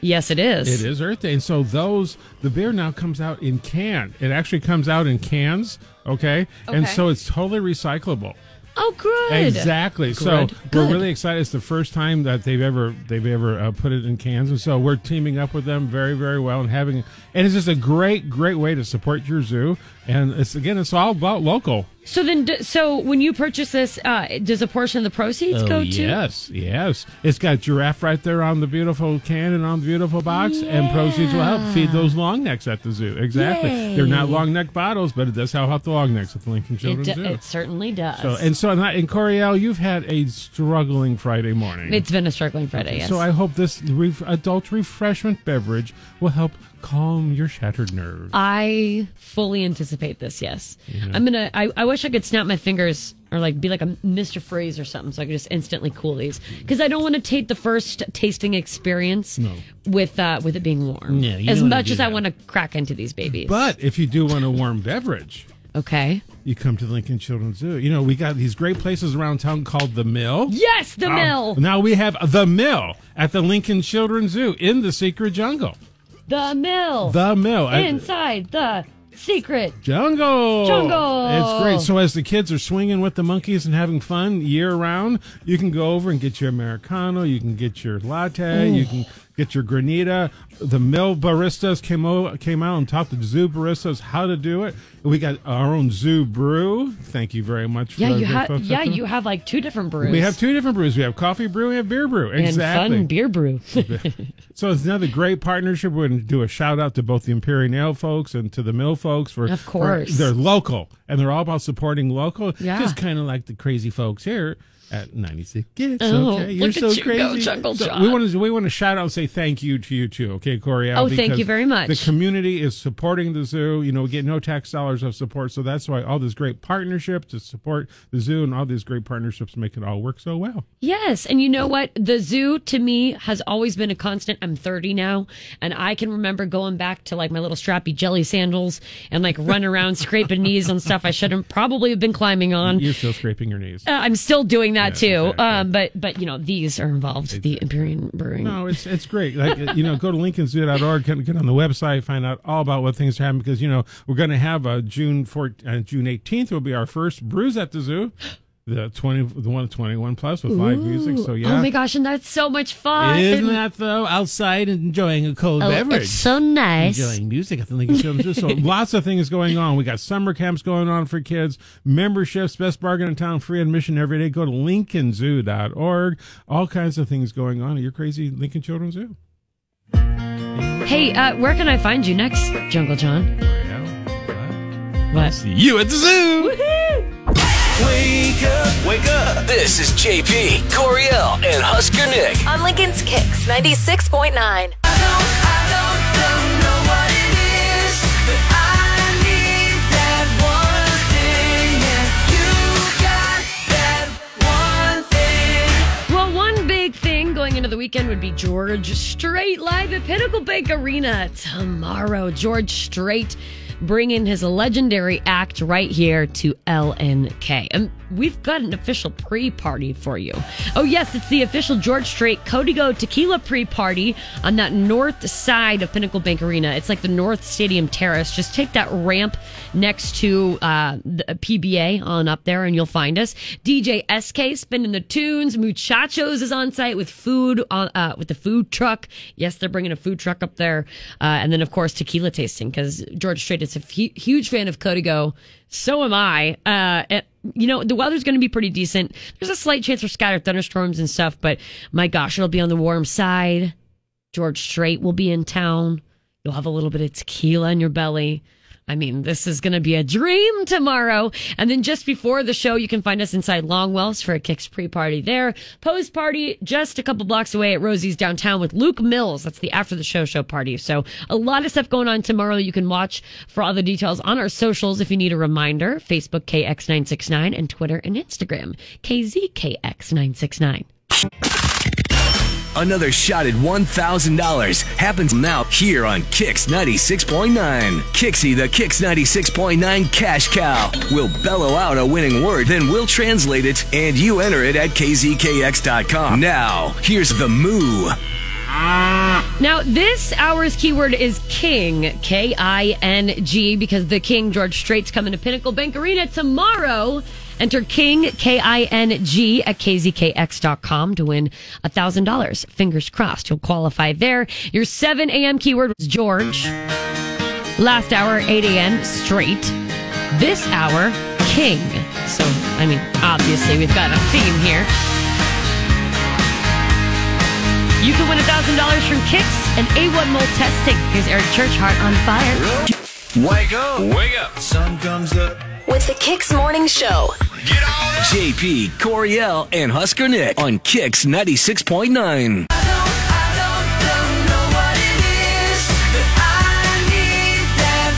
Yes, it is. It is Earth Day. And so those, the beer now comes out in can. It actually comes out in cans, okay? okay. And so it's totally recyclable. Oh, good. Exactly. Good. So good. We're really excited. It's the first time that they've ever they've ever uh, put it in cans. And so we're teaming up with them very, very well and having, and it's just a great, great way to support your zoo. And it's, again, it's all about local. So then, so when you purchase this, uh, does a portion of the proceeds oh, go to? Yes, yes. It's got giraffe right there on the beautiful can and on the beautiful box, yeah. and proceeds will help feed those long necks at the zoo. Exactly. Yay. They're not long neck bottles, but it does help out the long necks at the Lincoln Children's it do, Zoo. It certainly does. So and so, and Coriel, you've had a struggling Friday morning. It's been a struggling Friday. Okay, yes. So I hope this re- adult refreshment beverage will help calm your shattered nerves. I fully anticipate this. Yes, yeah. I'm gonna. I, I wish I could snap my fingers or like be like a Mister Freeze or something, so I could just instantly cool these because I don't want to take the first tasting experience no. with uh, with it being warm. Yeah, as much as that. I want to crack into these babies. But if you do want a warm beverage. Okay. You come to Lincoln Children's Zoo. You know, we got these great places around town called The Mill. Yes, The um, Mill. Now we have The Mill at the Lincoln Children's Zoo in the Secret Jungle. The Mill. The Mill. Inside I, the Secret Jungle. Jungle. It's great. So as the kids are swinging with the monkeys and having fun year-round, you can go over and get your Americano, you can get your latte, mm. you can... get your granita. The Mill baristas came o- came out and taught the zoo baristas how to do it. We got our own zoo brew. Thank you very much. For yeah, you have. Yeah, system. you have like two different brews. We have two different brews. We have coffee brew and beer brew. Exactly. And fun beer brew. So it's another great partnership. We're going to do a shout out to both the Empyrean Ale folks and to the Mill folks for. Of course. For, they're local and they're all about supporting local. Yeah. Just kind of like the crazy folks here. At ninety-six Kids. Oh, okay. You're so you crazy. Go, so we want to we want to shout out and say thank you to you too, okay, Cory L. Oh, thank you very much. The community is supporting the zoo. You know, we get no tax dollars of support, so that's why all this great partnership to support the zoo and all these great partnerships make it all work so well. Yes, and you know what? The zoo to me has always been a constant. I'm thirty now, and I can remember going back to like my little strappy jelly sandals and like run around scraping knees on stuff I shouldn't probably have been climbing on. You're still scraping your knees. Uh, I'm still doing that yeah, too, exactly. um, but but you know these are involved. Exactly. The Empyrean Brewing. No, it's it's great. Like you know, go to Lincoln Zoo dot org, get on the website, find out all about what things are happening because you know we're going to have a June fourteenth, uh, June eighteenth will be our first brews at the zoo. The twenty, the one twenty-one plus with Ooh. Live music. So yeah. Oh my gosh, and that's so much fun! Isn't that though? Outside and enjoying a cold oh, beverage. It's so nice. Enjoying music at the Lincoln Children's Zoo. So lots of things going on. We got summer camps going on for kids, memberships, best bargain in town, free admission every day. Go to Lincoln Zoo dot org. All kinds of things going on at your crazy Lincoln Children's Zoo. Hey, uh, where can I find you next, Jungle John? What? See you at the zoo. Woohoo! Wake up, wake up. This is J P, Coriel, and Husker Nick. On Lincoln's Kicks, ninety-six point nine. I don't, I don't, don't know what it is, but I need that one thing, and you got that one thing. Well, one big thing going into the weekend would be George Strait live at Pinnacle Bank Arena tomorrow. George Strait bringing his legendary act right here to L N K. And we've got an official pre-party for you. Oh, yes, it's the official George Strait Código Tequila pre-party on that north side of Pinnacle Bank Arena. It's like the North Stadium Terrace. Just take that ramp next to uh, the P B A on up there and you'll find us. D J S K spinning the tunes. Muchachos is on site with food, on, uh, with the food truck. Yes, they're bringing a food truck up there. Uh, and then, of course, tequila tasting because George Strait is a f- huge fan of Código. So am I. Uh, and, you know, the weather's going to be pretty decent. There's a slight chance for scattered thunderstorms and stuff, but my gosh, it'll be on the warm side. George Strait will be in town. You'll have a little bit of tequila in your belly. I mean, this is going to be a dream tomorrow. And then just before the show, you can find us inside Longwell's for a Kicks pre-party there. Post party just a couple blocks away at Rosie's downtown with Luke Mills. That's the after the show show party. So a lot of stuff going on tomorrow. You can watch for all the details on our socials if you need a reminder. Facebook K X nine sixty-nine and Twitter and Instagram K Z K X nine sixty-nine. Another shot at one thousand dollars happens now here on Kix ninety-six point nine. Kixie, the Kix ninety-six point nine Cash Cow, will bellow out a winning word, then we'll translate it, and you enter it at K Z K X dot com. Now, here's the moo. Now, this hour's keyword is King, K I N G, because the King, George Strait's coming to Pinnacle Bank Arena tomorrow. Enter King, K I N G, at K Z K X dot com to win one thousand dollars. Fingers crossed, you'll qualify there. Your seven a.m. keyword was George. Last hour, eight a.m., Straight. This hour, King. So, I mean, obviously, we've got a theme here. You can win one thousand dollars from Kix and A one Mold Testing. Here's Eric Churchheart on fire. Wake up! Wake up! Sun comes up. With the Kix Morning Show. Get on up. J P, Coriel, and Husker Nick on Kix ninety-six point nine. I don't, I don't, don't know what it is, but I need that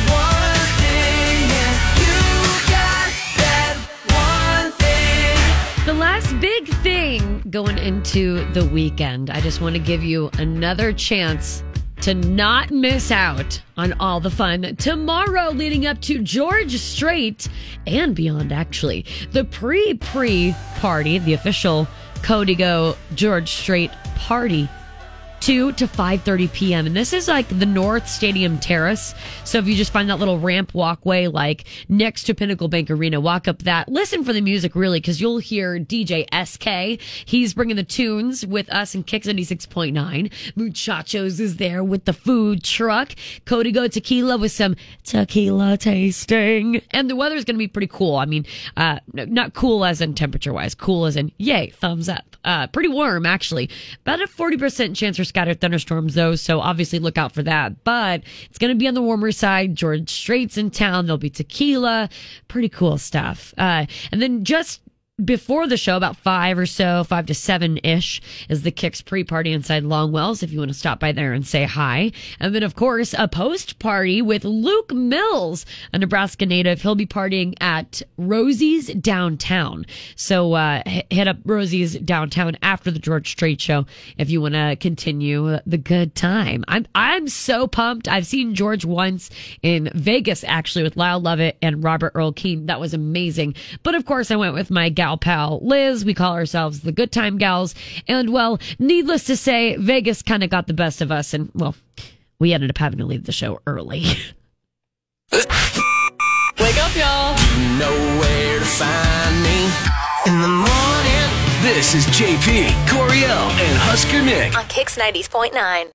one thing, and you got that one thing. The last big thing going into the weekend. I just want to give you another chance to not miss out on all the fun tomorrow leading up to George Strait and beyond, actually. The pre-pre party, the official Código George Strait party, two to five thirty p.m. And this is like the North Stadium Terrace. So if you just find that little ramp walkway, like next to Pinnacle Bank Arena, walk up that. Listen for the music, really, because you'll hear D J S K. He's bringing the tunes with us in Kix ninety-six point nine. Muchachos is there with the food truck. Código Tequila with some tequila tasting. And the weather's going to be pretty cool. I mean, uh, not cool as in temperature-wise. Cool as in, yay, thumbs up. Uh, pretty warm, actually. About a forty percent chance for scattered thunderstorms, though, so obviously look out for that. But it's going to be on the warmer side. George Strait's in town. There'll be tequila. Pretty cool stuff. Uh, and then just before the show, about five or so, five to seven-ish, is the Kicks pre-party inside Longwell's, if you want to stop by there and say hi. And then, of course, a post-party with Luke Mills, a Nebraska native. He'll be partying at Rosie's downtown. So uh, hit up Rosie's downtown after the George Strait show if you want to continue the good time. I'm, I'm so pumped. I've seen George once in Vegas, actually, with Lyle Lovett and Robert Earl Keen. That was amazing. But, of course, I went with my guy pal Liz. We call ourselves the Good Time Gals. And, well, needless to say, Vegas kind of got the best of us. And, well, we ended up having to leave the show early. Wake up, y'all. You know where to find me in the morning. This is J P, Coriel, and Husker Nick on Kix ninety point nine.